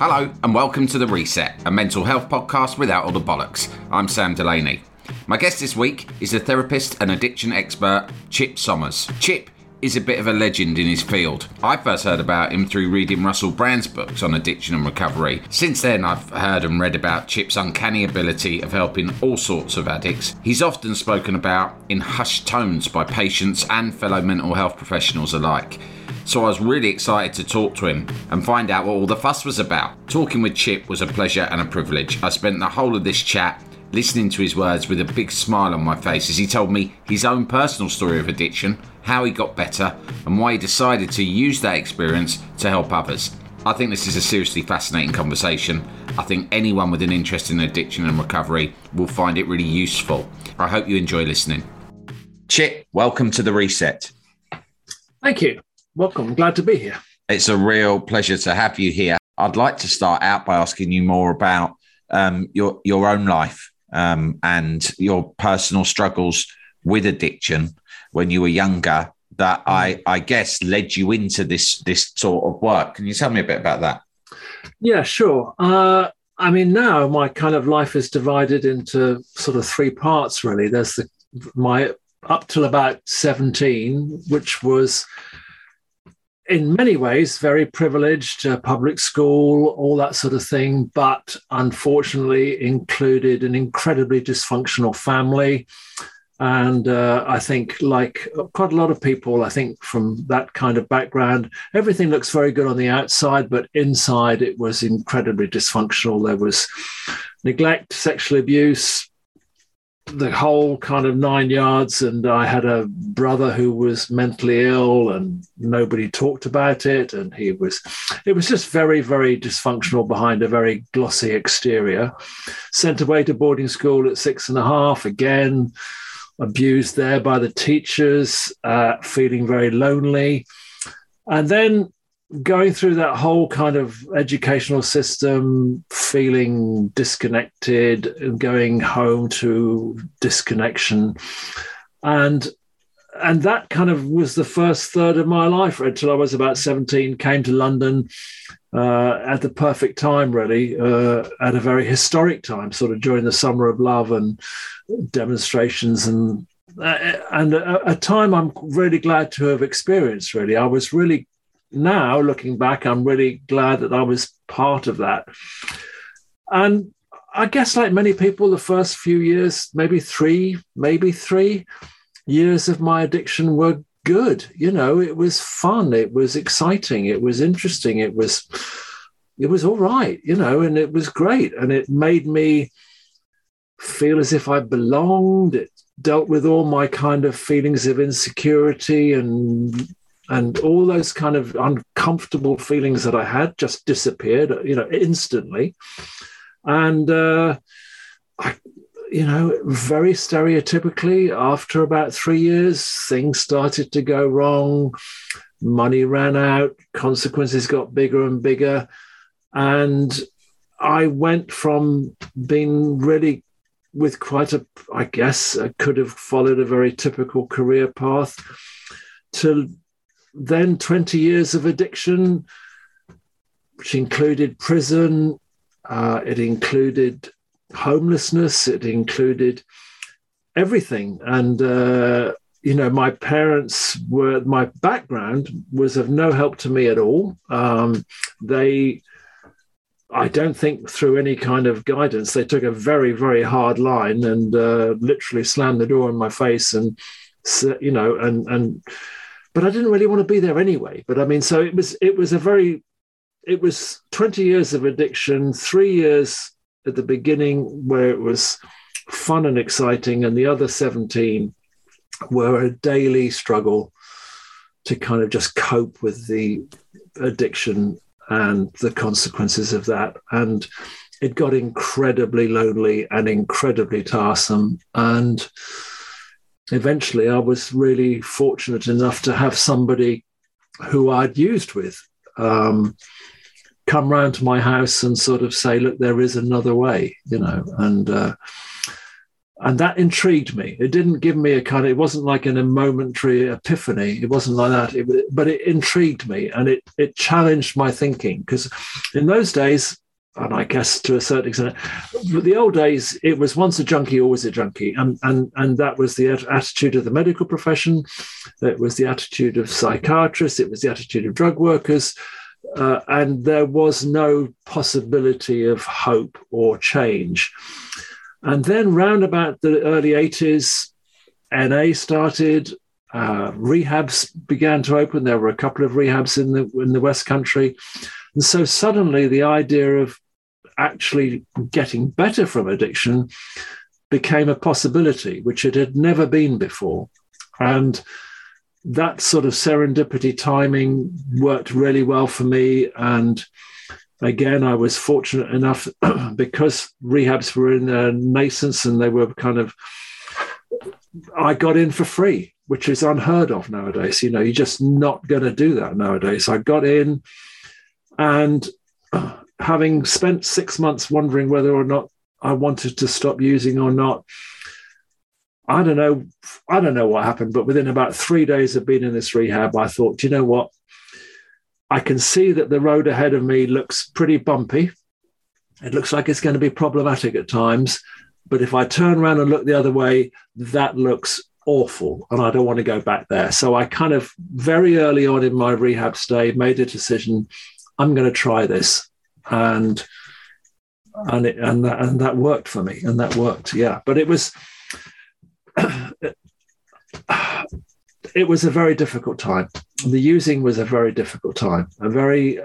Hello and welcome to The Reset, a mental health podcast without all the bollocks. I'm Sam Delaney. My guest this week is the therapist and addiction expert, Chip Somers. Chip is a bit of a legend in his field. I first heard about him through reading Russell Brand's books on addiction and recovery. Since then, I've heard and read about Chip's uncanny ability of helping all sorts of addicts. He's often spoken about in hushed tones by patients and fellow mental health professionals alike. So I was really excited to talk to him and find out what all the fuss was about. Talking with Chip was a pleasure and a privilege. I spent the whole of this chat listening to his words with a big smile on my face as he told me his own personal story of addiction, how he got better, and why he decided to use that experience to help others. I think this is a seriously fascinating conversation. I think anyone with an interest in addiction and recovery will find it really useful. I hope you enjoy listening. Chip, welcome to The Reset. Thank you. Welcome. I'm glad to be here. It's a real pleasure to have you here. I'd like to start out by asking you more about your own life and your personal struggles with addiction when you were younger that I guess led you into this sort of work. Can you tell me a bit about that? Yeah, sure. I mean, now my kind of life is divided into sort of three parts, really. There's my up till about 17, which was in many ways very privileged, public school, all that sort of thing, but unfortunately included an incredibly dysfunctional family. And I think, like quite a lot of people, I think from that kind of background, everything looks very good on the outside, but inside it was incredibly dysfunctional. There was neglect, sexual abuse, the whole kind of 9 yards, and I had a brother who was mentally ill and nobody talked about it, and it was just very, very dysfunctional behind a very glossy exterior. Sent away to boarding school at 6.5, again abused there by the teachers, feeling very lonely, and then going through that whole kind of educational system, feeling disconnected and going home to disconnection. And that kind of was the first third of my life until I was about 17, came to London at the perfect time, really, at a very historic time, sort of during the Summer of Love and demonstrations and a time I'm really glad to have experienced, really. I was really Now, looking back, I'm really glad that I was part of that. And I guess, like many people, the first few years, maybe three years of my addiction were good. You know, it was fun. It was exciting. It was interesting. It was all right, you know, and it was great. And it made me feel as if I belonged. It dealt with all my kind of feelings of insecurity and all those kind of uncomfortable feelings that I had just disappeared, you know, instantly. And, very stereotypically, after about 3 years, things started to go wrong. Money ran out. Consequences got bigger and bigger. And I went from being really with quite a, I guess, I could have followed a very typical career path to then 20 years of addiction, which included prison, it included homelessness, it included everything. And, my parents were, my background was of no help to me at all. I don't think through any kind of guidance, they took a very, very hard line and literally slammed the door in my face but I didn't really want to be there anyway. But I mean, so it was 20 years of addiction, 3 years at the beginning where it was fun and exciting, and the other 17 were a daily struggle to kind of just cope with the addiction and the consequences of that. And it got incredibly lonely and incredibly tiresome. And eventually, I was really fortunate enough to have somebody who I'd used with come round to my house and sort of say, look, there is another way, you know. And And that intrigued me. It didn't give me a kind of, it wasn't like a momentary epiphany. It wasn't like that, but it intrigued me and it challenged my thinking. Because in those days, and I guess to a certain extent, but the old days, it was once a junkie, always a junkie. And that was the attitude of the medical profession. It was the attitude of psychiatrists. It was the attitude of drug workers. And there was no possibility of hope or change. And then round about the early 80s, NA started, rehabs began to open. There were a couple of rehabs in the West Country. And so suddenly the idea of actually getting better from addiction became a possibility, which it had never been before. And that sort of serendipity timing worked really well for me. And again, I was fortunate enough because rehabs were in their nascence and they were kind of, I got in for free, which is unheard of nowadays. You know, you're just not going to do that nowadays. I got in and having spent 6 months wondering whether or not I wanted to stop using or not, I don't know what happened, but within about 3 days of being in this rehab, I thought, do you know what? I can see that the road ahead of me looks pretty bumpy. It looks like it's going to be problematic at times. But if I turn around and look the other way, that looks awful. And I don't want to go back there. So I kind of very early on in my rehab stay made a decision, I'm going to try this. And that worked for me. And that worked, yeah. But it was... It was a very difficult time. The using was a very difficult time. A very,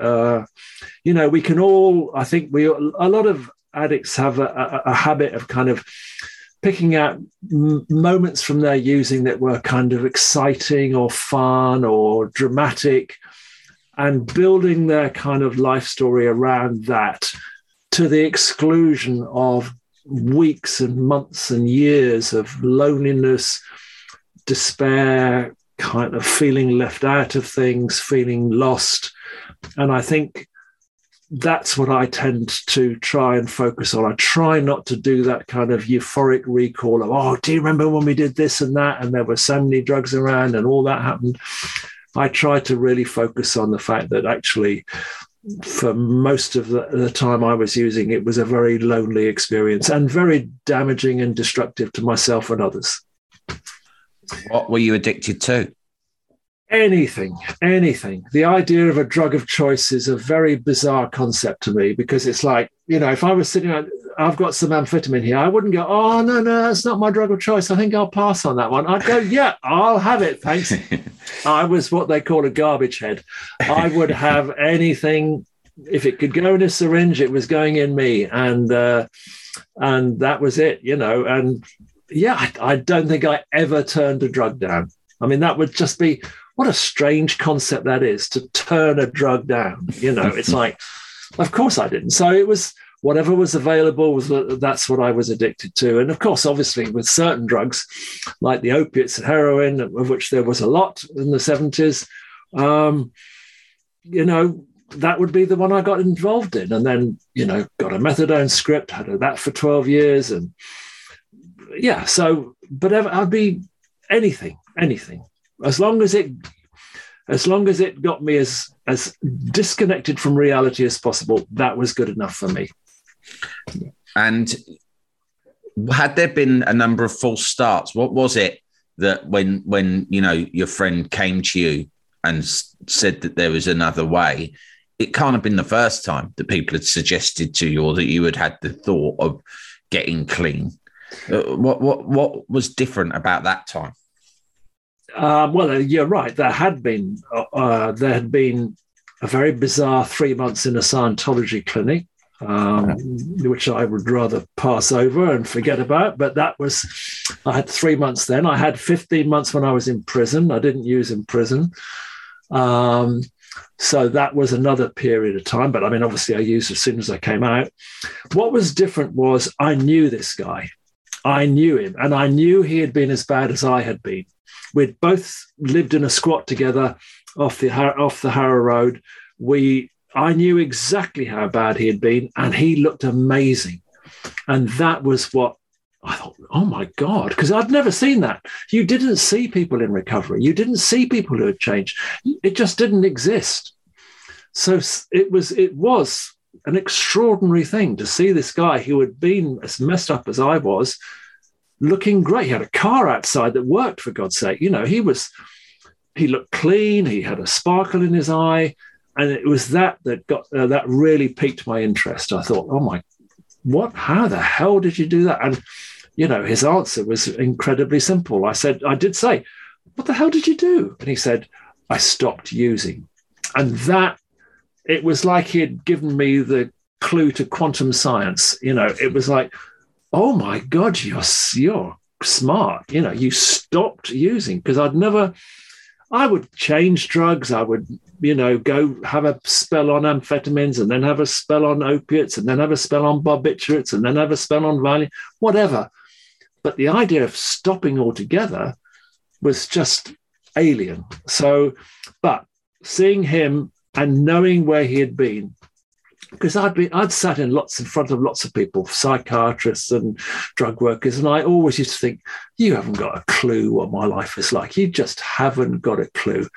we can all, I think a lot of addicts have a habit of kind of picking out moments from their using that were kind of exciting or fun or dramatic and building their kind of life story around that to the exclusion of weeks and months and years of loneliness, despair, kind of feeling left out of things, feeling lost. And I think that's what I tend to try and focus on. I try not to do that kind of euphoric recall of, oh, do you remember when we did this and that? And there were so many drugs around and all that happened. I try to really focus on the fact that actually for most of the time I was using, it was a very lonely experience and very damaging and destructive to myself and others. What were you addicted to? Anything. The idea of a drug of choice is a very bizarre concept to me because it's like, you know, if I was sitting around, I've got some amphetamine here, I wouldn't go, oh, no, that's not my drug of choice. I think I'll pass on that one. I'd go, yeah, I'll have it, thanks. I was what they call a garbage head. I would have anything. If it could go in a syringe, it was going in me. And that was it, you know, and... Yeah, I don't think I ever turned a drug down. I mean, that would just be, what a strange concept that is, to turn a drug down. You know, it's like, of course I didn't. So it was whatever was available, that's what I was addicted to. And of course, obviously, with certain drugs, like the opiates and heroin, of which there was a lot in the 70s, that would be the one I got involved in. And then, got a methadone script, had that for 12 years and... Yeah, so, but I'd be anything, as long as it got me as disconnected from reality as possible, that was good enough for me. And had there been a number of false starts? What was it that when your friend came to you and said that there was another way, it can't have been the first time that people had suggested to you or that you had had the thought of getting clean. What was different about that time? Well, you're right. There had been a very bizarre 3 months in a Scientology clinic, which I would rather pass over and forget about. But I had 3 months then. I had 15 months when I was in prison. I didn't use in prison. So that was another period of time. But I mean, obviously I used as soon as I came out. What was different was I knew this guy. I knew him and I knew he had been as bad as I had been. We'd both lived in a squat together off the Harrow Road. I knew exactly how bad he had been and he looked amazing. And that was what I thought, oh, my God, because I'd never seen that. You didn't see people in recovery. You didn't see people who had changed. It just didn't exist. So it was an extraordinary thing to see this guy who had been as messed up as I was looking great. He had a car outside that worked, for God's sake. You know, he looked clean. He had a sparkle in his eye. And it was that really piqued my interest. I thought, oh, my, what? How the hell did you do that? And, you know, his answer was incredibly simple. I did say, what the hell did you do? And he said, I stopped using. And that, it was like he had given me the clue to quantum science. You know, it was like, oh, my God, you're smart. You know, you stopped using, because I would change drugs. I would, you know, go have a spell on amphetamines, and then have a spell on opiates, and then have a spell on barbiturates, and then have a spell on Valium, whatever. But the idea of stopping altogether was just alien. So, but seeing him and knowing where he had been, because I'd sat in front of lots of people, psychiatrists and drug workers, and I always used to think, you haven't got a clue what my life is like. You just haven't got a clue.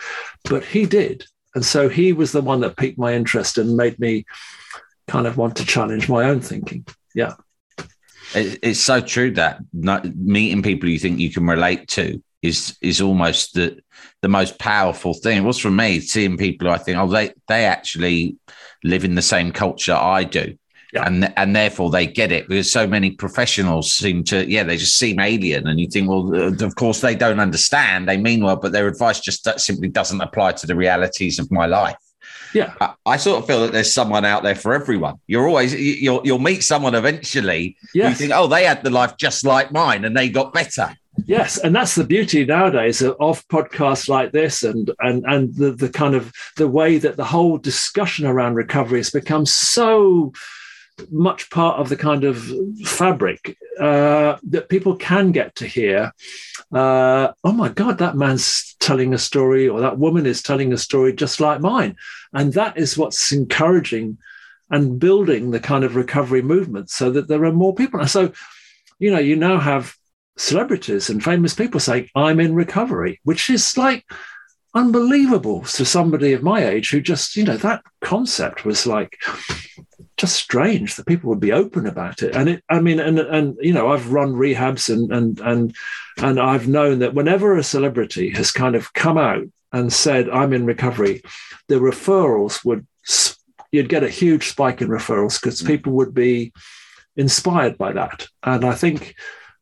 But he did. And so he was the one that piqued my interest and made me kind of want to challenge my own thinking. Yeah. It's so true that meeting people you think you can relate to is almost the most powerful thing. It was for me, seeing people who I think, oh, they actually live in the same culture I do. Yeah. And therefore they get it, because so many professionals seem to, they just seem alien. And you think, well, of course they don't understand. They mean well, but their advice just simply doesn't apply to the realities of my life. Yeah. I sort of feel that there's someone out there for everyone. You'll meet someone eventually. Yes. You think, oh, they had the life just like mine and they got better. Yes, and that's the beauty nowadays of podcasts like this and the kind of the way that the whole discussion around recovery has become so much part of the kind of fabric that people can get to hear, oh, my God, that man's telling a story, or that woman is telling a story just like mine. And that is what's encouraging and building the kind of recovery movement, so that there are more people. So, you know, you now have celebrities and famous people saying, I'm in recovery, which is like unbelievable to somebody of my age who just, you know, that concept was like just strange that people would be open about it. And you know, I've run rehabs and I've known that whenever a celebrity has kind of come out and said, I'm in recovery, the referrals you'd get a huge spike in referrals, because people would be inspired by that. And I think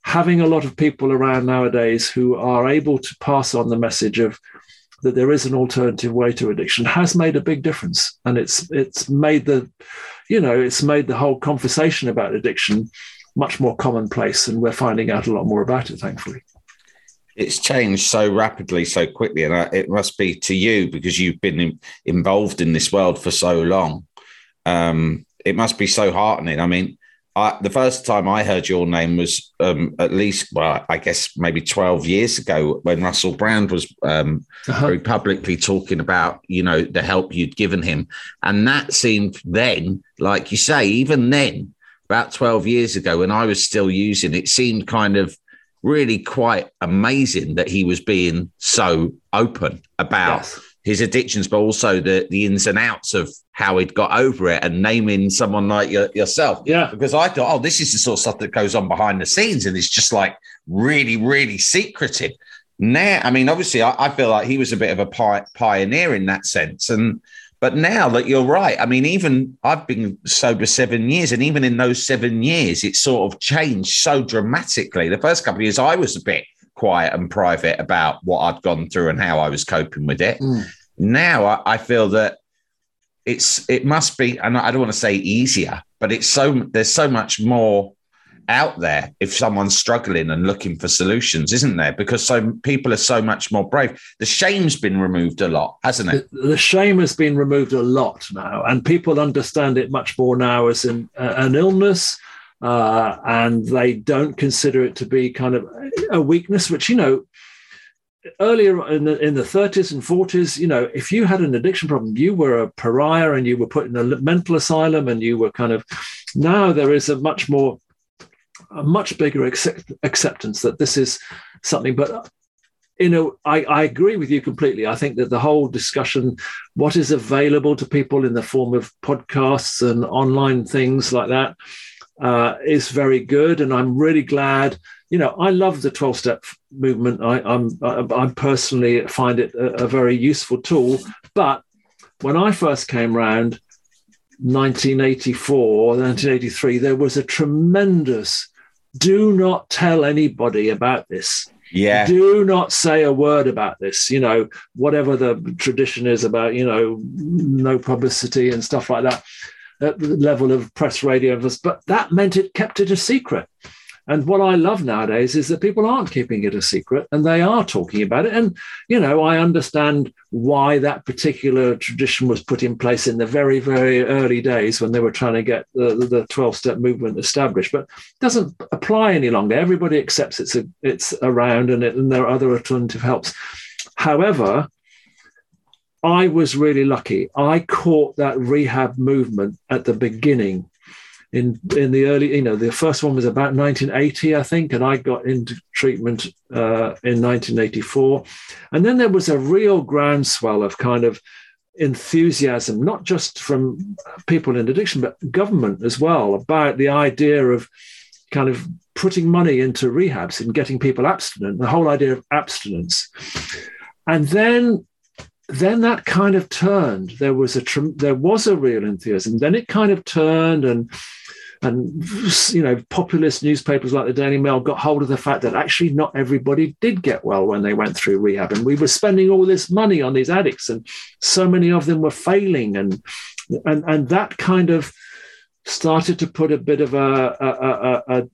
having a lot of people around nowadays who are able to pass on the message of that there is an alternative way to addiction has made a big difference. And it's made the whole conversation about addiction much more commonplace. And we're finding out a lot more about it, thankfully. It's changed so rapidly, so quickly. And it must be to you, because you've been involved in this world for so long. It must be so heartening. I mean, the first time I heard your name was at least, well, I guess maybe 12 years ago, when Russell Brand was very publicly talking about, you know, the help you'd given him. And that seemed then, like you say, even then, about 12 years ago, when I was still using, it seemed kind of really quite amazing that he was being so open about his addictions, but also the ins and outs of how he'd got over it, and naming someone like yourself. Yeah. Because I thought, oh, this is the sort of stuff that goes on behind the scenes, and it's just like really, really secretive. Now, I mean, obviously, I feel like he was a bit of a pioneer in that sense. But now that you're right, I mean, even I've been sober 7 years, and even in those 7 years, it sort of changed so dramatically. The first couple of years, I was a bit quiet and private about what I'd gone through and how I was coping with it. Now I feel that it must be, and I don't want to say easier, but there's so much more out there if someone's struggling and looking for solutions, isn't there? Because so people are so much more brave. The shame's been removed a lot, hasn't it? The shame has been removed a lot now, and people understand it much more now as in an illness. And they don't consider it to be kind of a weakness, which, you know, earlier in the 30s and 40s, you know, if you had an addiction problem, you were a pariah and you were put in a mental asylum and you were kind of, now there is a much more a much bigger acceptance that this is something. But you know, I agree with you completely. I think that the whole discussion, what is available to people in the form of podcasts and online things like that, is very good. And I'm really glad, you know, I love the 12-step movement. I personally find it a very useful tool. But when I first came round, 1984, 1983, there was a tremendous, do not tell anybody about this. Yeah. Do not say a word about this, you know, whatever the tradition is about, you know, no publicity and stuff like that, at the level of press radio. But that meant it kept it a secret. And what I love nowadays is that people aren't keeping it a secret and they are talking about it. And, you know, I understand why that particular tradition was put in place in the very, very early days when they were trying to get the 12-step movement established. But it doesn't apply any longer. Everybody accepts it's around, and there are other alternative helps. However, I was really lucky. I caught that rehab movement at the beginning. In the early, you know, the first one was about 1980, I think, and I got into treatment in 1984. And then there was a real groundswell of kind of enthusiasm, not just from people in addiction, but government as well, about the idea of kind of putting money into rehabs and getting people abstinent, the whole idea of abstinence. And then that kind of turned. There was a real enthusiasm. Then it kind of turned, and you know, populist newspapers like the Daily Mail got hold of the fact that actually not everybody did get well when they went through rehab, and we were spending all this money on these addicts, and so many of them were failing, and that kind of started to put a bit of a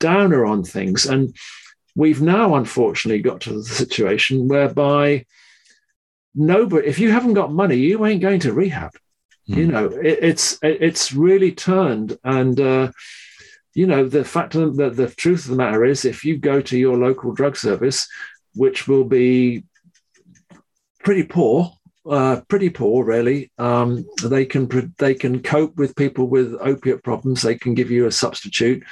downer on things. And we've now unfortunately got to the situation whereby nobody, if you haven't got money, you ain't going to rehab. Mm. You know, it's really turned. And, you know, the fact that the truth of the matter is, if you go to your local drug service, which will be pretty poor, really, they can cope with people with opiate problems. They can give you a substitute.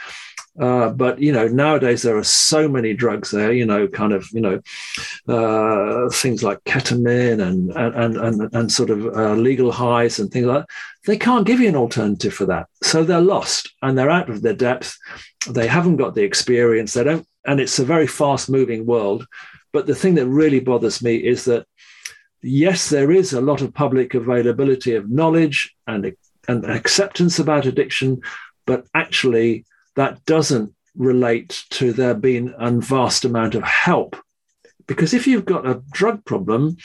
But, you know, nowadays there are so many drugs there, you know, kind of, you know, things like ketamine and sort of legal highs and things like that. They can't give you an alternative for that. So they're lost and they're out of their depth. They haven't got the experience. They don't. And it's a very fast moving world. But the thing that really bothers me is that, yes, there is a lot of public availability of knowledge and acceptance about addiction, but actually that doesn't relate to there being a vast amount of help. Because if you've got a drug problem,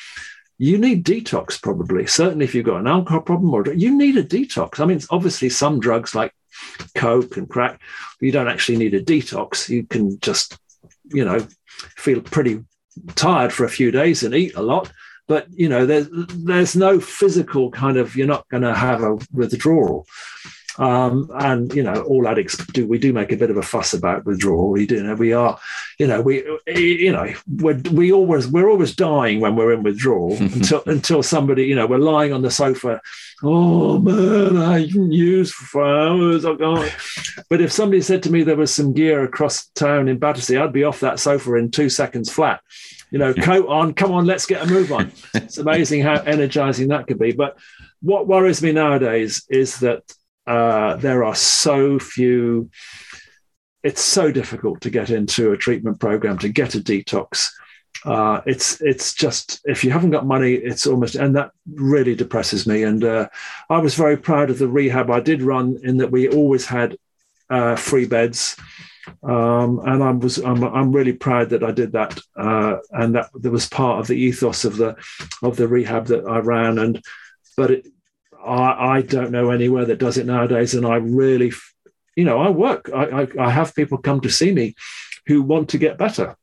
you need detox probably. Certainly if you've got an alcohol problem, or you need a detox. I mean, obviously some drugs like coke and crack, you don't actually need a detox. You can just, you know, feel pretty tired for a few days and eat a lot. But, you know, there's no physical kind of, you're not going to have a withdrawal. And, you know, all addicts we do make a bit of a fuss about withdrawal. We do, you know, we're always dying when we're in withdrawal until somebody, you know, we're lying on the sofa. Oh man, I didn't use for hours. I can't. But if somebody said to me there was some gear across town in Battersea, I'd be off that sofa in 2 seconds flat, you know, coat on, come on, let's get a move on. It's amazing how energizing that could be. But what worries me nowadays is that, there are so few, it's so difficult to get into a treatment program, to get a detox. It's just, if you haven't got money, it's almost, and that really depresses me. And I was very proud of the rehab I did run, in that we always had free beds. And I'm really proud that I did that. And that was part of the ethos of the rehab that I ran. But I don't know anywhere that does it nowadays. And I really, you know, I have people come to see me who want to get better,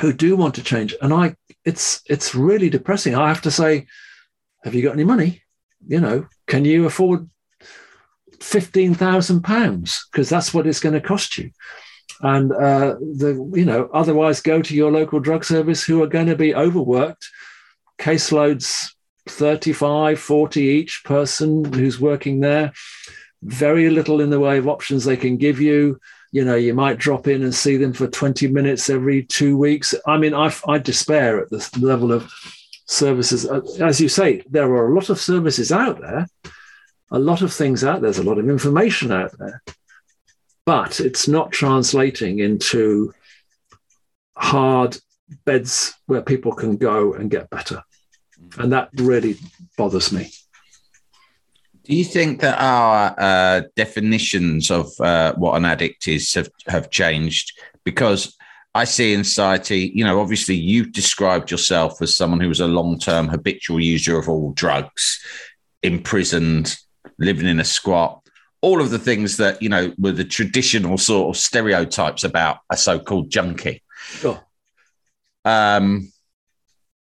who do want to change. And it's really depressing. I have to say, have you got any money? You know, can you afford £15,000? Because that's what it's going to cost you. And, you know, otherwise go to your local drug service, who are going to be overworked, caseloads, 35, 40 each person who's working there. Very little in the way of options they can give you. You know, you might drop in and see them for 20 minutes every 2 weeks. I mean, I despair at the level of services. As you say, there are a lot of services out there, a lot of things out there. There's a lot of information out there, but it's not translating into hard beds where people can go and get better. And that really bothers me. Do you think that our definitions of what an addict is have changed? Because I see in society, you know, obviously you've described yourself as someone who was a long-term habitual user of all drugs, imprisoned, living in a squat, all of the things that, you know, were the traditional sort of stereotypes about a so-called junkie. Sure.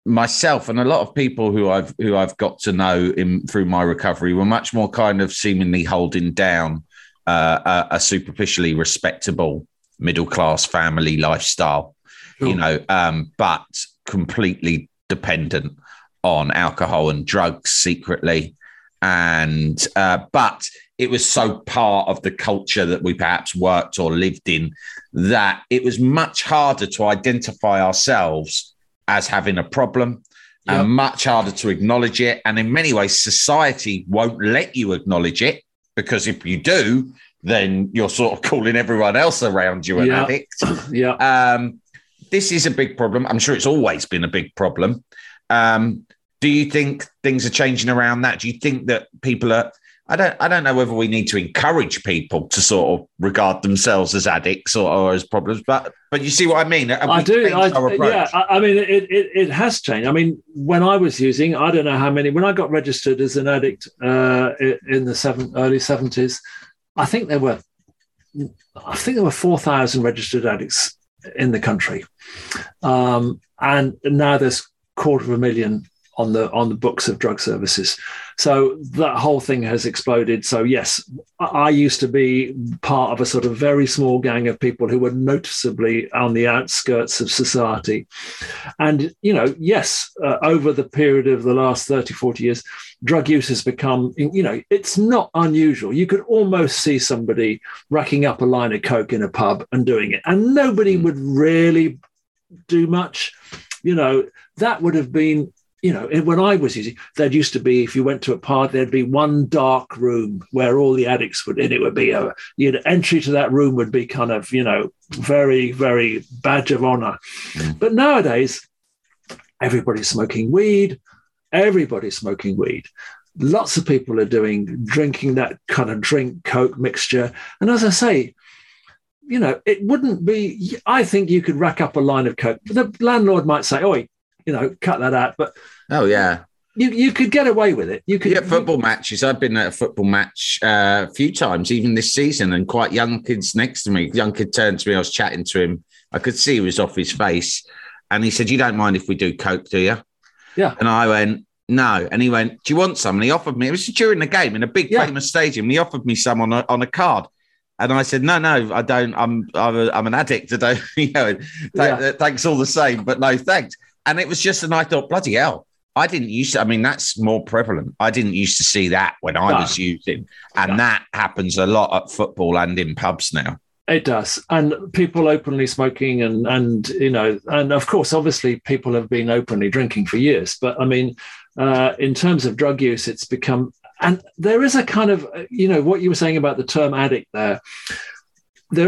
Myself and a lot of people who I've got to know through my recovery were much more kind of seemingly holding down a superficially respectable middle-class family lifestyle, sure. You know, but completely dependent on alcohol and drugs secretly. And but it was so part of the culture that we perhaps worked or lived in that it was much harder to identify ourselves as having a problem, yep. And much harder to acknowledge it. And in many ways, society won't let you acknowledge it, because if you do, then you're sort of calling everyone else around you an yep. addict. Yeah. This is a big problem. I'm sure it's always been a big problem. Do you think things are changing around that? Do you think that people are, I don't know whether we need to encourage people to sort of regard themselves as addicts or as problems, but you see what I mean? I do. Yeah, I mean, it has changed. I mean, when I was using, I don't know how many, when I got registered as an addict in the early 70s, I think there were 4,000 registered addicts in the country. And now there's 250,000 on the books of drug services. So that whole thing has exploded. So yes, I used to be part of a sort of very small gang of people who were noticeably on the outskirts of society. And, you know, yes, over the period of the last 30, 40 years, drug use has become, you know, it's not unusual. You could almost see somebody racking up a line of coke in a pub and doing it. And nobody would really do much. You know, that would have been, you know, when I was using, there'd used to be, if you went to a party, there'd be one dark room where all the addicts would, and it would be, entry to that room would be kind of, you know, very, very badge of honor. But nowadays, everybody's smoking weed. Lots of people are drinking that kind of Coke mixture. And as I say, you know, it wouldn't be, I think you could rack up a line of Coke. The landlord might say, oi, you know, cut that out. But oh yeah, you could get away with it. You could football matches. I've been at a football match a few times, even this season, and quite young kids next to me. Young kid turned to me. I was chatting to him. I could see he was off his face, and he said, "You don't mind if we do coke, do you?" Yeah. And I went, "No." And he went, "Do you want some?" And he offered me. It was during the game in a big famous stadium. He offered me some on a card. And I said, no, I don't. I'm an addict. I don't. You know, thanks all the same, but no thanks. And it was just, and I thought, bloody hell, I didn't used to, I mean, that's more prevalent. I didn't used to see that when I was using. And that happens a lot at football and in pubs now. It does. And people openly smoking and you know, and of course, obviously, people have been openly drinking for years. But I mean, in terms of drug use, it's become, and there is a kind of, you know, what you were saying about the term addict there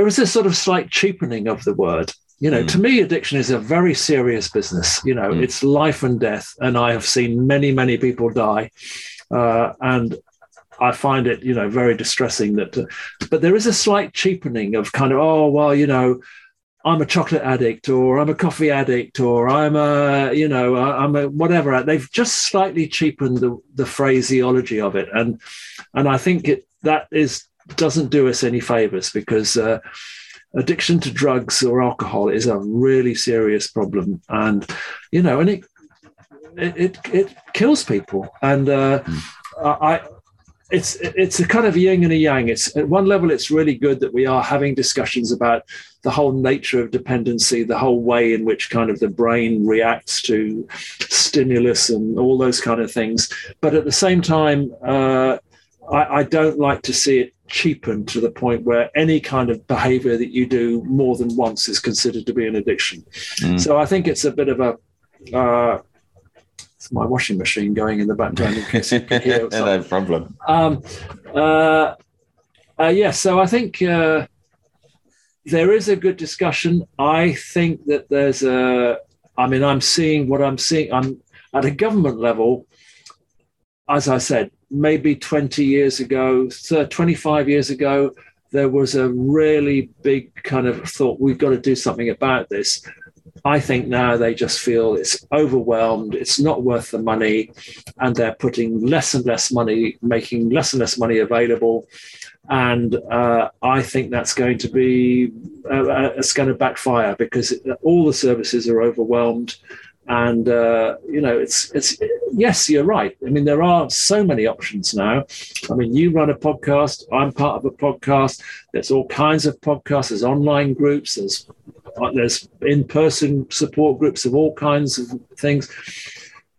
is a sort of slight cheapening of the word. You know, to me, addiction is a very serious business. You know, it's life and death. And I have seen many, many people die. And I find it, you know, very distressing that. But there is a slight cheapening of kind of, oh, well, you know, I'm a chocolate addict, or I'm a coffee addict, or I'm a whatever. They've just slightly cheapened the phraseology of it. And I think that doesn't do us any favors, because addiction to drugs or alcohol is a really serious problem, and you know, and it kills people. And it's a kind of yin and a yang. It's at one level, it's really good that we are having discussions about the whole nature of dependency, the whole way in which kind of the brain reacts to stimulus and all those kind of things. But at the same time, I don't like to see it cheapened to the point where any kind of behavior that you do more than once is considered to be an addiction. Mm. So I think it's a bit of a, it's my washing machine going in the background in case you can hear. No problem. So I think there is a good discussion. I think that there's a, I mean, I'm seeing what I'm seeing. I'm at a government level, as I said, maybe 20 years ago, 25 years ago, there was a really big kind of thought, we've got to do something about this. I think now they just feel it's overwhelmed, it's not worth the money, and they're putting less and less money, making less and less money available. And I think that's going to be, it's going to backfire because all the services are overwhelmed. And, it's yes, you're right. I mean, there are so many options now. I mean, you run a podcast. I'm part of a podcast. There's all kinds of podcasts. There's online groups. There's in-person support groups of all kinds of things.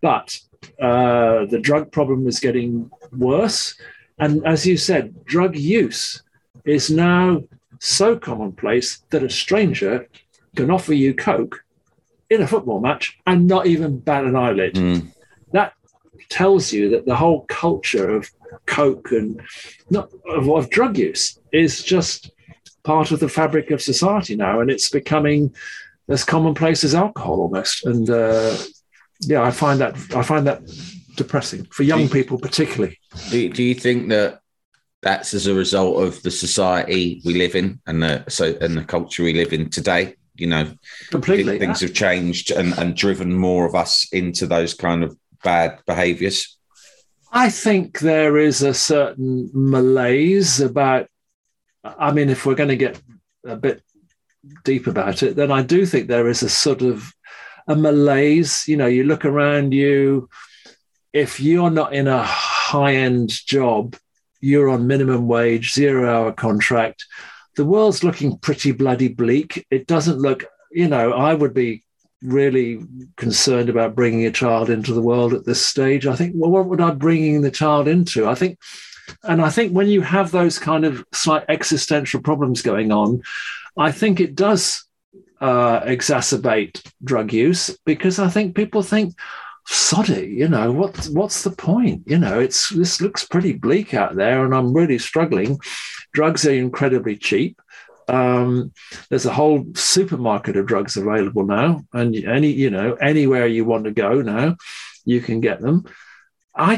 But the drug problem is getting worse. And as you said, drug use is now so commonplace that a stranger can offer you coke in a football match and not even bat an eyelid. Mm. That tells you that the whole culture of coke and of drug use is just part of the fabric of society now, and it's becoming as commonplace as alcohol almost. And I find that depressing for young people particularly. Do you think that that's as a result of the society we live in and the culture we live in today? You know, completely things have changed and driven more of us into those kind of bad behaviours. I think there is a certain malaise about, I mean, if we're going to get a bit deep about it, then I do think there is a sort of a malaise. You know, you look around you, if you're not in a high-end job, you're on minimum wage, zero-hour contract, the world's looking pretty bloody bleak. It doesn't look, you know, I would be really concerned about bringing a child into the world at this stage. I think, well, what would I bring the child into? I think when you have those kind of slight existential problems going on, I think it does exacerbate drug use, because I think people think, sod it, you know, what's the point? You know, this looks pretty bleak out there and I'm really struggling. Drugs are incredibly cheap. There's a whole supermarket of drugs available now, and anywhere you want to go now, you can get them. I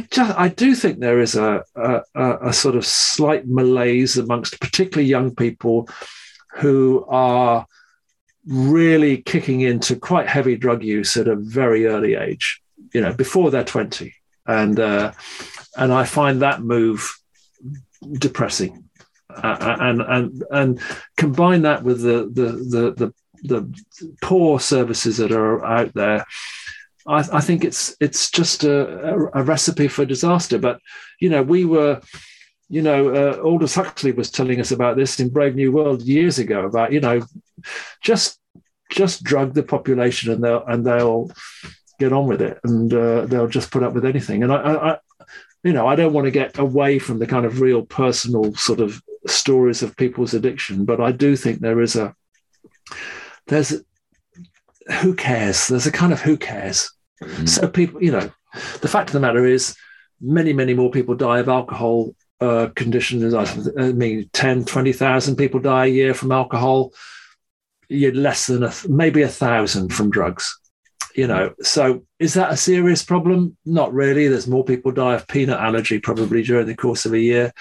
do think there is a sort of slight malaise amongst particularly young people who are really kicking into quite heavy drug use at a very early age, you know, before they're 20. And I find that move depressing. And combine that with the poor services that are out there. I think it's just a recipe for disaster. But, you know, we were, you know, Aldous Huxley was telling us about this in Brave New World years ago about, you know, just drug the population and they'll get on with it, and they'll just put up with anything. And I don't want to get away from the kind of real personal sort of stories of people's addiction, but I do think there is who cares? There's a kind of who cares. Mm-hmm. So people, you know, the fact of the matter is many, many more people die of alcohol conditions. I mean, 10, 20,000 people die a year from alcohol. You're less than maybe 1,000 from drugs. You know, so is that a serious problem? Not really. There's more people die of peanut allergy probably during the course of a year.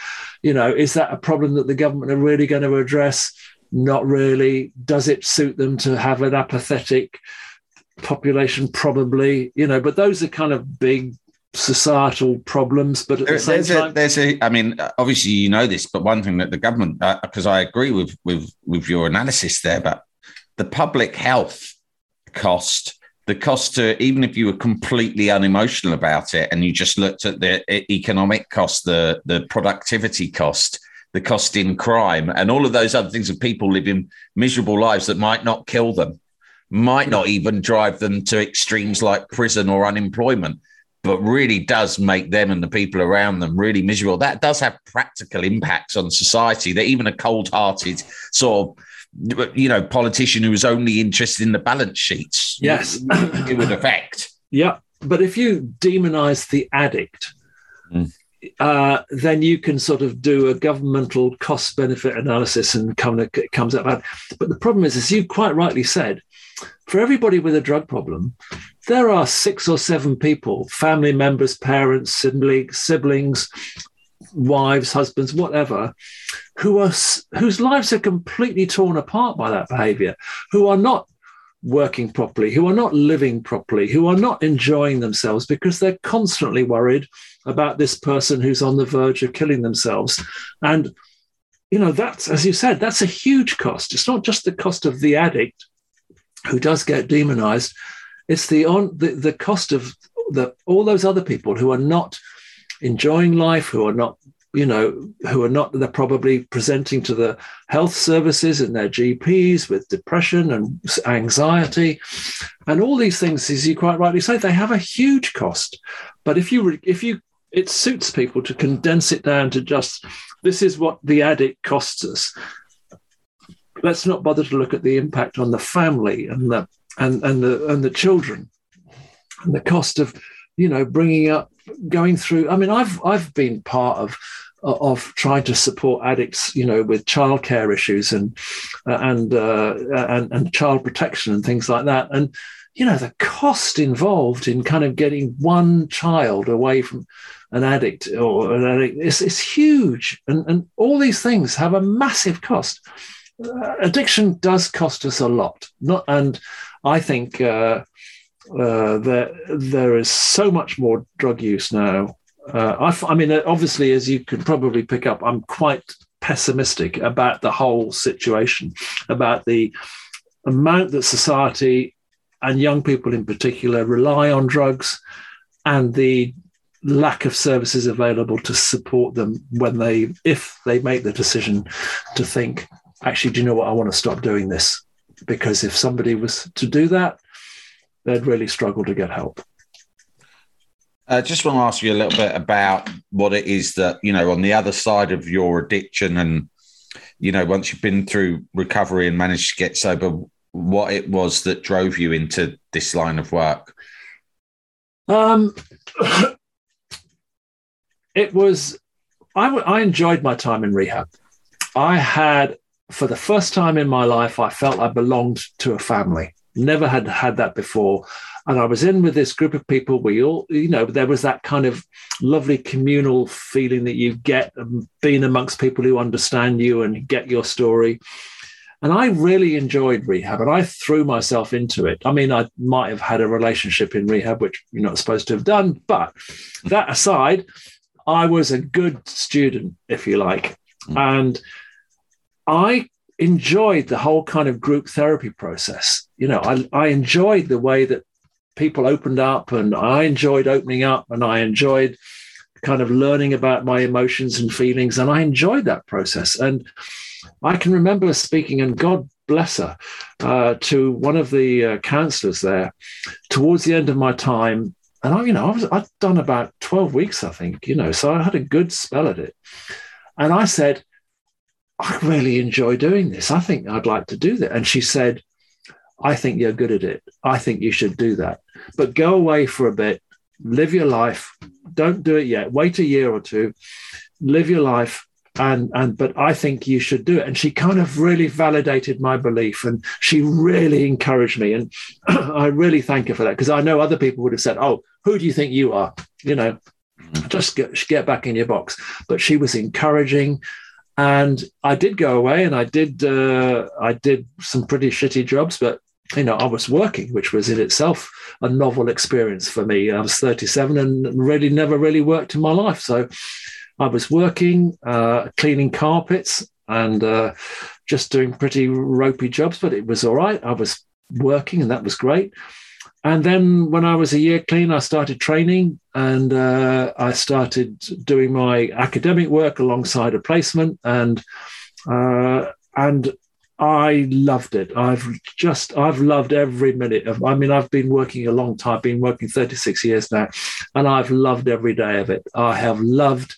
You know, is that a problem that the government are really going to address? Not really. Does it suit them to have an apathetic population? Probably. You know, but those are kind of big societal problems. But at the same time, I mean, obviously you know this, but one thing that the government, because I agree with your analysis there, but the public health cost. The cost to, even if you were completely unemotional about it and you just looked at the economic cost, the productivity cost, the cost in crime, and all of those other things of people living miserable lives that might not kill them, might not even drive them to extremes like prison or unemployment. but really does make them and the people around them really miserable, that does have practical impacts on society, that even a cold-hearted sort of, you know, politician who is only interested in the balance sheets, yes, it would affect. Yeah, but if you demonize the addict, then you can sort of do a governmental cost-benefit analysis and comes up bad. But the problem is, as you quite rightly said, for everybody with a drug problem, there are 6 or 7 people, family members, parents, siblings, wives, husbands, whatever, whose lives are completely torn apart by that behaviour, who are not working properly, who are not living properly, who are not enjoying themselves because they're constantly worried about this person who's on the verge of killing themselves. And, you know, that's, as you said, that's a huge cost. It's not just the cost of the addict who does get demonized. It's the cost of all those other people who are not enjoying life, who are not, you know, they're probably presenting to the health services and their GPs with depression and anxiety. And all these things, as you quite rightly say, they have a huge cost. But it suits people to condense it down to just, this is what the addict costs us. Let's not bother to look at the impact on the family and the children and the cost of, you know, bringing up, going through. I mean, I've been part of trying to support addicts, you know, with childcare issues and child protection and things like that. And, you know, the cost involved in kind of getting one child away from an addict is huge. And all these things have a massive cost. Addiction does cost us a lot. And I think there is so much more drug use now. I mean, obviously, as you could probably pick up, I'm quite pessimistic about the whole situation, about the amount that society and young people in particular rely on drugs and the lack of services available to support them if they make the decision to think, actually, do you know what? I want to stop doing this. Because if somebody was to do that, they'd really struggle to get help. I just want to ask you a little bit about what it is that, you know, on the other side of your addiction and, you know, once you've been through recovery and managed to get sober, what it was that drove you into this line of work? It was, I enjoyed my time in rehab. I had, for the first time in my life, I felt I belonged to a family. Never had that before. And I was in with this group of people. We all, you know, there was that kind of lovely communal feeling that you get being amongst people who understand you and get your story. And I really enjoyed rehab, and I threw myself into it. I mean, I might have had a relationship in rehab, which you're not supposed to have done. But that aside, I was a good student, if you like. And I enjoyed the whole kind of group therapy process. You know, I enjoyed the way that people opened up, and I enjoyed opening up, and I enjoyed kind of learning about my emotions and feelings. And I enjoyed that process. And I can remember speaking, and God bless her, to one of the counsellors there towards the end of my time. And I'd done about 12 weeks, I think, you know, so I had a good spell at it. And I said, I really enjoy doing this. I think I'd like to do that. And she said, I think you're good at it. I think you should do that. But go away for a bit, live your life. Don't do it yet. Wait a year or two, live your life. But I think you should do it. And she kind of really validated my belief, and she really encouraged me. And I really thank her for that, because I know other people would have said, oh, who do you think you are? You know, just get back in your box. But she was encouraging. And I did go away, and I did some pretty shitty jobs, but, you know, I was working, which was in itself a novel experience for me. I was 37 and really never really worked in my life. So I was working, cleaning carpets and just doing pretty ropey jobs, but it was all right. I was working, and that was great. And then when I was a year clean, I started training, and I started doing my academic work alongside a placement, and I loved it. I've loved every minute of, I mean, I've been working a long time, been working 36 years now, and I've loved every day of it. I have loved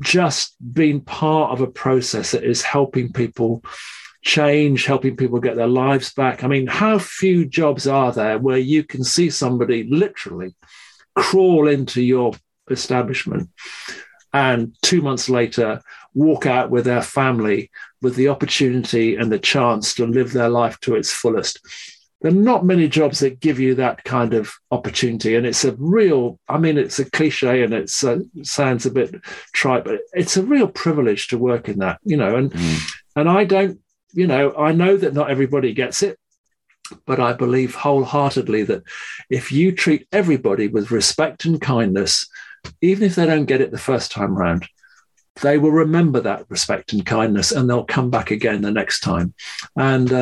just being part of a process that is helping people change, helping people get their lives back. I mean, how few jobs are there where you can see somebody literally crawl into your establishment and 2 months later walk out with their family with the opportunity and the chance to live their life to its fullest? There are not many jobs that give you that kind of opportunity. And it's a real, I mean, it's a cliche and it sounds a bit trite, but it's a real privilege to work in that, you know. And and I don't, you know, I know that not everybody gets it, but I believe wholeheartedly that if you treat everybody with respect and kindness, even if they don't get it the first time round, they will remember that respect and kindness, and they'll come back again the next time. And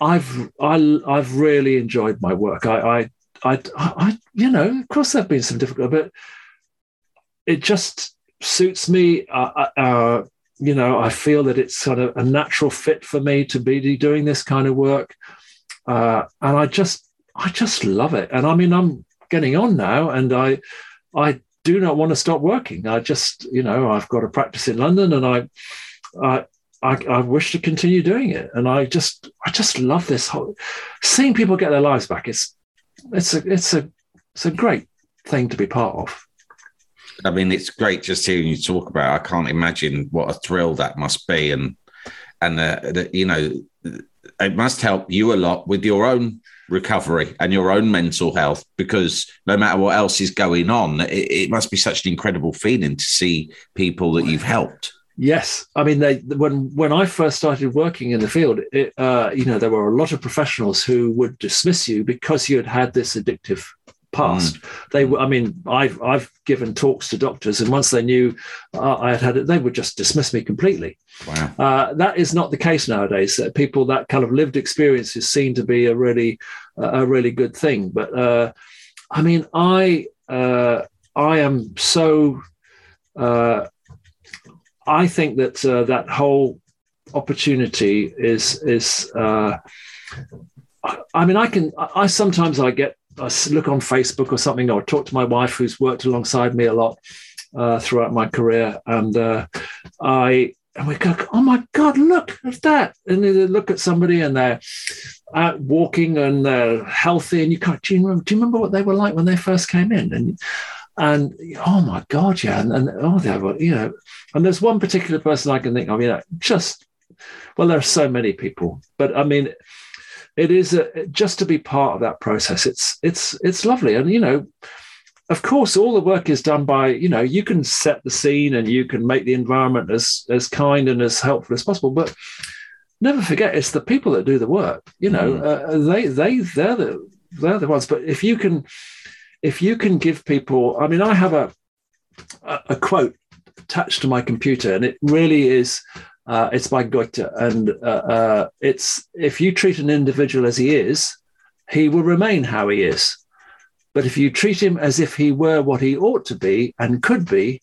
I've really enjoyed my work. I you know, of course there've been some difficult, but it just suits me. You know, I feel that it's sort of a natural fit for me to be doing this kind of work, and I just love it. And I mean, I'm getting on now, and I do not want to stop working. I just, you know, I've got a practice in London, and I wish to continue doing it. And I just love this whole seeing people get their lives back. It's a great thing to be part of. I mean, it's great just hearing you talk about it. I can't imagine what a thrill that must be, and you know, it must help you a lot with your own recovery and your own mental health, because no matter what else is going on, it must be such an incredible feeling to see people that you've helped. Yes, I mean, when I first started working in the field, you know, there were a lot of professionals who would dismiss you because you had had this addictive past. I mean, I've given talks to doctors, and once they knew I had it, they would just dismiss me completely. Wow. That is not the case nowadays. People, that kind of lived experiences seem to be a really good thing. But I mean, I am so. I think that that whole opportunity is. I mean, I can. I look on Facebook or something, or talk to my wife, who's worked alongside me a lot throughout my career. And we go, oh my God, look at that. And they look at somebody and they're out walking and they're healthy. And you can't, do you remember what they were like when they first came in? And oh my God, yeah. And oh, they were, you know, and there's one particular person I can think of, you know, just, well, there are so many people, but I mean, it is just to be part of that process. It's lovely. And, you know, of course, all the work is done by, you know, you can set the scene and you can make the environment as kind and as helpful as possible. But never forget, it's the people that do the work. You know, they're the ones. But if you can give people, I mean, I have a quote attached to my computer, and it really is. It's by Goethe, and it's, if you treat an individual as he is, he will remain how he is. But if you treat him as if he were what he ought to be and could be,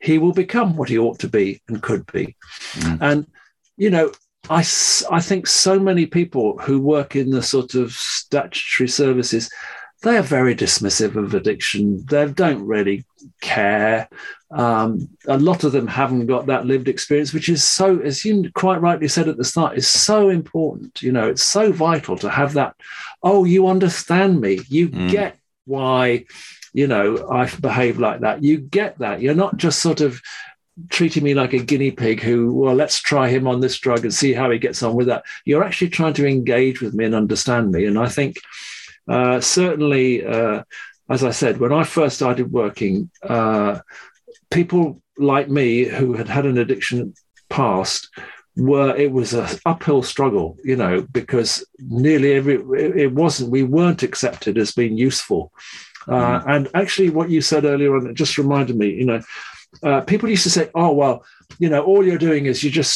he will become what he ought to be and could be. Mm. And, you know, I think so many people who work in the sort of statutory services, they are very dismissive of addiction. They don't really care. A lot of them haven't got that lived experience, which is so, as you quite rightly said at the start, is so important. You know, it's so vital to have that, oh, you understand me. You get why, you know, I behave like that. You get that. You're not just sort of treating me like a guinea pig who, well, let's try him on this drug and see how he gets on with that. You're actually trying to engage with me and understand me. And I think... certainly, as I said, when I first started working, people like me who had had an addiction past it was an uphill struggle, you know, because we weren't accepted as being useful. And actually what you said earlier on, it just reminded me, you know, people used to say, oh, well, you know, all you're doing is you're just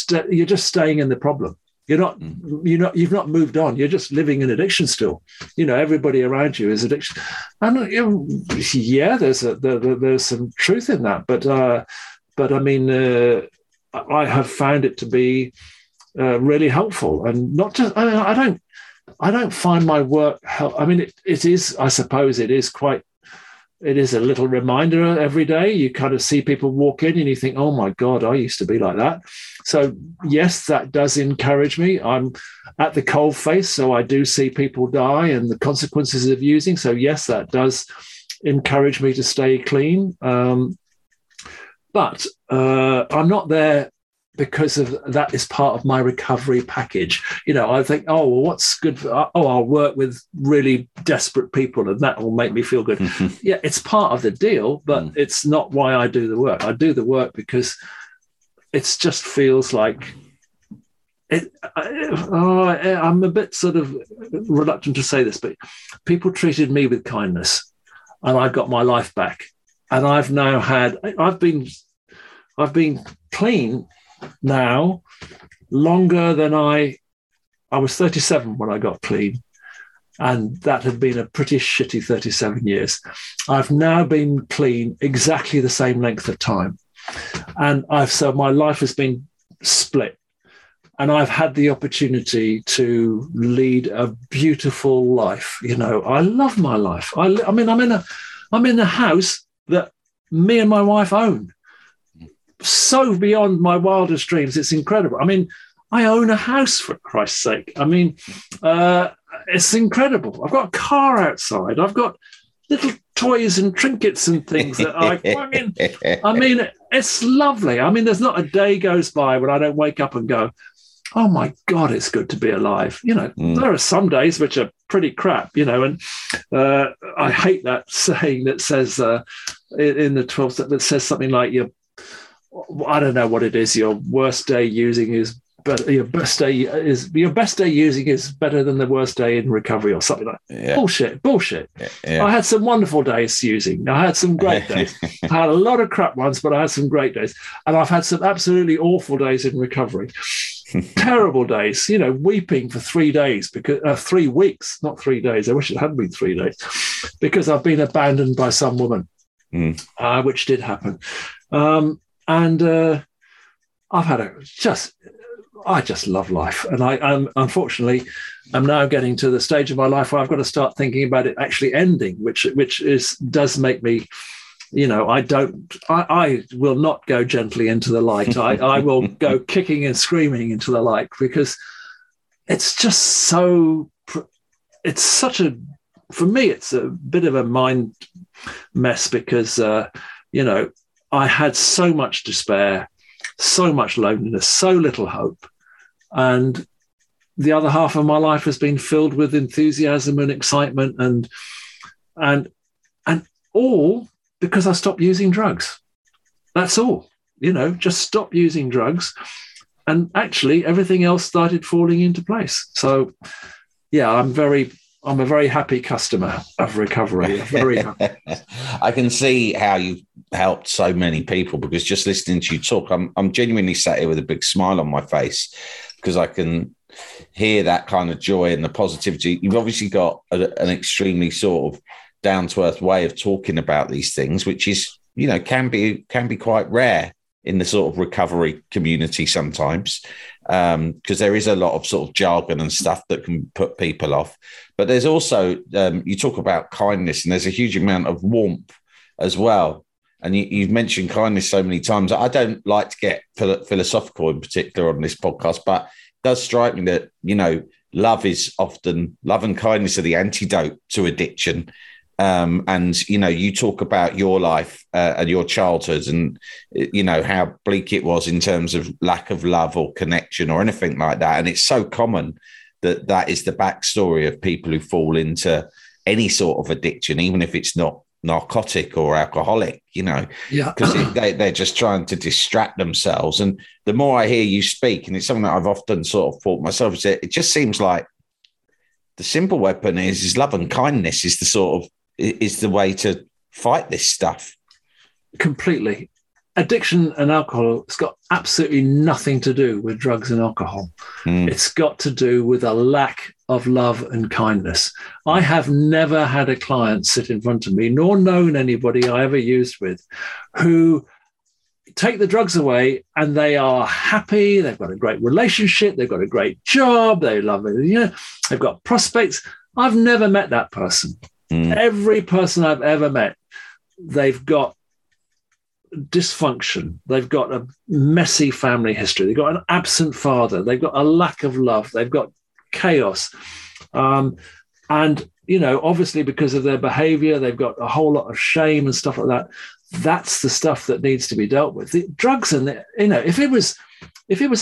staying in the problem. You've not moved on. You're just living in addiction still. You know, everybody around you is addiction. And you know, yeah, there's some truth in that. But I mean, I have found it to be really helpful, and not just. I mean, I don't find my work help. I mean, it is. I suppose it is quite. It is a little reminder every day. You kind of see people walk in and you think, oh my God, I used to be like that. So yes, that does encourage me. I'm at the cold face, so I do see people die and the consequences of using. So yes, that does encourage me to stay clean. But I'm not there because of that is part of my recovery package. You know, I think, oh, well, what's good for, oh, I'll work with really desperate people and that will make me feel good. Mm-hmm. Yeah, it's part of the deal, but it's not why I do the work. I do the work because it just feels like it. I'm a bit sort of reluctant to say this, but people treated me with kindness and I got my life back. And I've now had, I've been clean now longer than I was 37 when I got clean, and that had been a pretty shitty 37 years. I've now been clean exactly the same length of time, and so my life has been split, and I've had the opportunity to lead a beautiful life. You know, I love my life. I mean, I'm in a house that me and my wife own. So beyond my wildest dreams, it's incredible. I mean, I own a house, for Christ's sake. I mean, it's incredible. I've got a car outside. I've got little toys and trinkets and things that I mean, it's lovely. I mean, there's not a day goes by when I don't wake up and go, oh my God, it's good to be alive. You know, there are some days which are pretty crap, you know, and I hate that saying that says in the 12th step that says something like I don't know what it is. Your best day using is better than the worst day in recovery, or something like that. Yeah. Bullshit. Yeah. I had some wonderful days using. I had some great days. I had a lot of crap ones, but I had some great days, and I've had some absolutely awful days in recovery. Terrible days, you know, weeping for 3 days because 3 weeks, not 3 days. I wish it hadn't been 3 days, because I've been abandoned by some woman, which did happen. And I've had I just love life. And I'm now getting to the stage of my life where I've got to start thinking about it actually ending, which does make me, you know, I will not go gently into the light. I will go kicking and screaming into the light, because it's just for me, it's a bit of a mind mess, because, you know, I had so much despair, so much loneliness, so little hope. And the other half of my life has been filled with enthusiasm and excitement and all because I stopped using drugs. That's all, you know, just stop using drugs. And actually everything else started falling into place. So yeah, I'm a very happy customer of recovery. Very happy. I can see how you've helped so many people, because just listening to you talk, I'm genuinely sat here with a big smile on my face, because I can hear that kind of joy and the positivity. You've obviously got an extremely sort of down-to-earth way of talking about these things, which is, you know, can be quite rare in the sort of recovery community sometimes, because there is a lot of sort of jargon and stuff that can put people off. But there's also, you talk about kindness, and there's a huge amount of warmth as well. And you've mentioned kindness so many times. I don't like to get philosophical in particular on this podcast, but it does strike me that, you know, love and kindness are the antidote to addiction. And, you know, you talk about your life and your childhood, and, you know, how bleak it was in terms of lack of love or connection or anything like that. And it's so common that is the backstory of people who fall into any sort of addiction, even if it's not narcotic or alcoholic, you know, because they're just trying to distract themselves. And the more I hear you speak, and it's something that I've often sort of thought myself, is that it just seems like the simple weapon is love and kindness is the sort of, is the way to fight this stuff. Completely. Addiction and alcohol, it's got absolutely nothing to do with drugs and alcohol. It's got to do with a lack of love and kindness. I have never had a client sit in front of me, nor known anybody I ever used with, who take the drugs away and they are happy. They've got a great relationship. They've got a great job. They love it. You know, they've got prospects. I've never met that person. Mm. Every person I've ever met, they've got dysfunction. They've got a messy family history. They've got an absent father. They've got a lack of love. They've got chaos. And, you know, obviously because of their behavior, they've got a whole lot of shame and stuff like that. That's the stuff that needs to be dealt with. The drugs and the, you know, if it was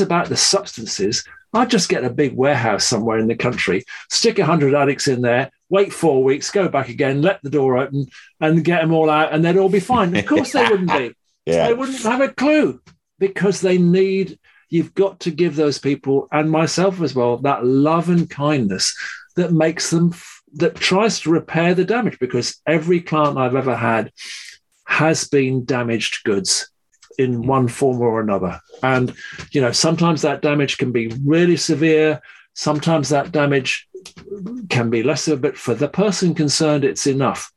about the substances, I'd just get a big warehouse somewhere in the country, stick 100 addicts in there, wait 4 weeks, go back again, let the door open and get them all out, and they'd all be fine. Of course they wouldn't be. Yeah. They wouldn't have a clue because they need, you've got to give those people and myself as well, that love and kindness that makes them, that tries to repair the damage, because every client I've ever had has been damaged goods in one form or another. And, you know, sometimes that damage can be really severe. Sometimes that damage can be lesser, but for the person concerned, it's enough.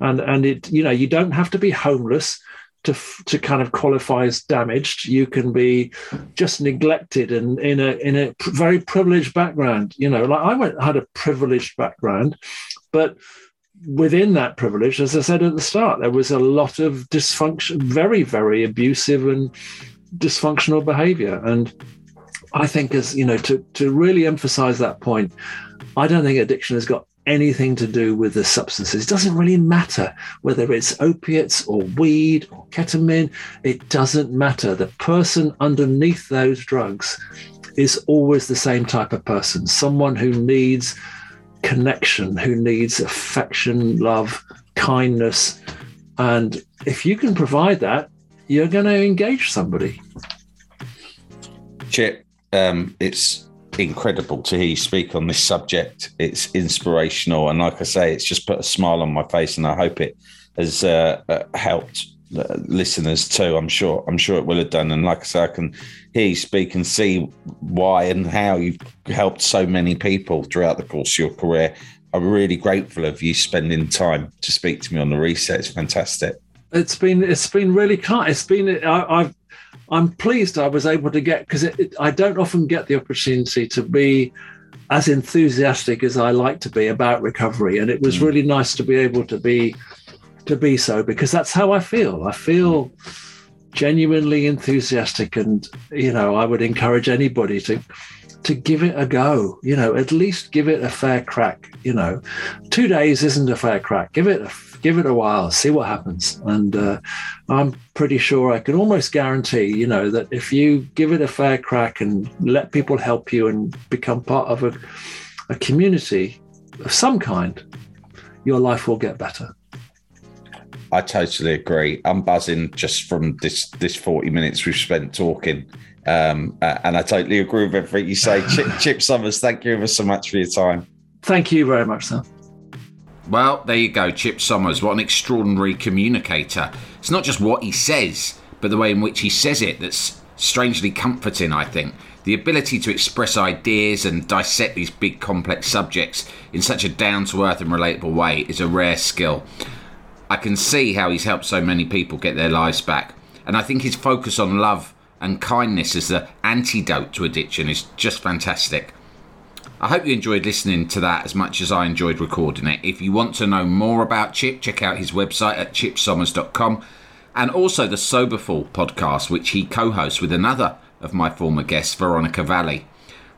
And it, you know, you don't have to be homeless to kind of qualify as damaged. You can be just neglected and in a very privileged background. You know, like I had a privileged background, but within that privilege, as I said at the start, there was a lot of dysfunction, very, very abusive and dysfunctional behavior. And I think, as you know, to really emphasize that point, I don't think addiction has got anything to do with the substances. It doesn't really matter whether it's opiates or weed or ketamine. It doesn't matter. The person underneath those drugs is always the same type of person, someone who needs connection, who needs affection, love, kindness. And if you can provide that, you're going to engage somebody. Chip, it's incredible to hear you speak on this subject. It's inspirational, and like I say, it's just put a smile on my face, and I hope it has helped listeners too. I'm sure it will have done. And like I say, I can hear you speak and see why and how you've helped so many people throughout the course of your career. I'm really grateful of you spending time to speak to me on The Reset. It's fantastic. It's been really kind. It's been I'm pleased I was able to get, because I don't often get the opportunity to be as enthusiastic as I like to be about recovery, and it was really nice to be able to be so, because that's how I feel. I feel genuinely enthusiastic, and, you know, I would encourage anybody to give it a go, you know, at least give it a fair crack. You know, 2 days isn't a fair crack. Give it a while, see what happens. And I'm pretty sure I can almost guarantee, you know, that if you give it a fair crack and let people help you and become part of a community of some kind, your life will get better. I totally agree. I'm buzzing just from this 40 minutes we've spent talking. And I totally agree with everything you say. Chip Somers, thank you ever so much for your time. Thank you very much, Sam. Well, there you go, Chip Somers. What an extraordinary communicator. It's not just what he says, but the way in which he says it that's strangely comforting, I think. The ability to express ideas and dissect these big, complex subjects in such a down-to-earth and relatable way is a rare skill. I can see how he's helped so many people get their lives back. And I think his focus on love and kindness as the antidote to addiction is just fantastic. I hope you enjoyed listening to that as much as I enjoyed recording it. If you want to know more about Chip, check out his website at chipsomers.com, and also the Soberful podcast, which he co-hosts with another of my former guests, Veronica Valli.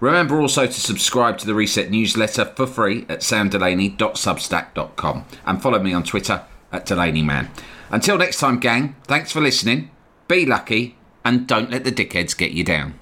Remember also to subscribe to the Reset newsletter for free at samdelaney.substack.com, and follow me on Twitter at DelaneyMan. Until next time, gang, thanks for listening, be lucky, and don't let the dickheads get you down.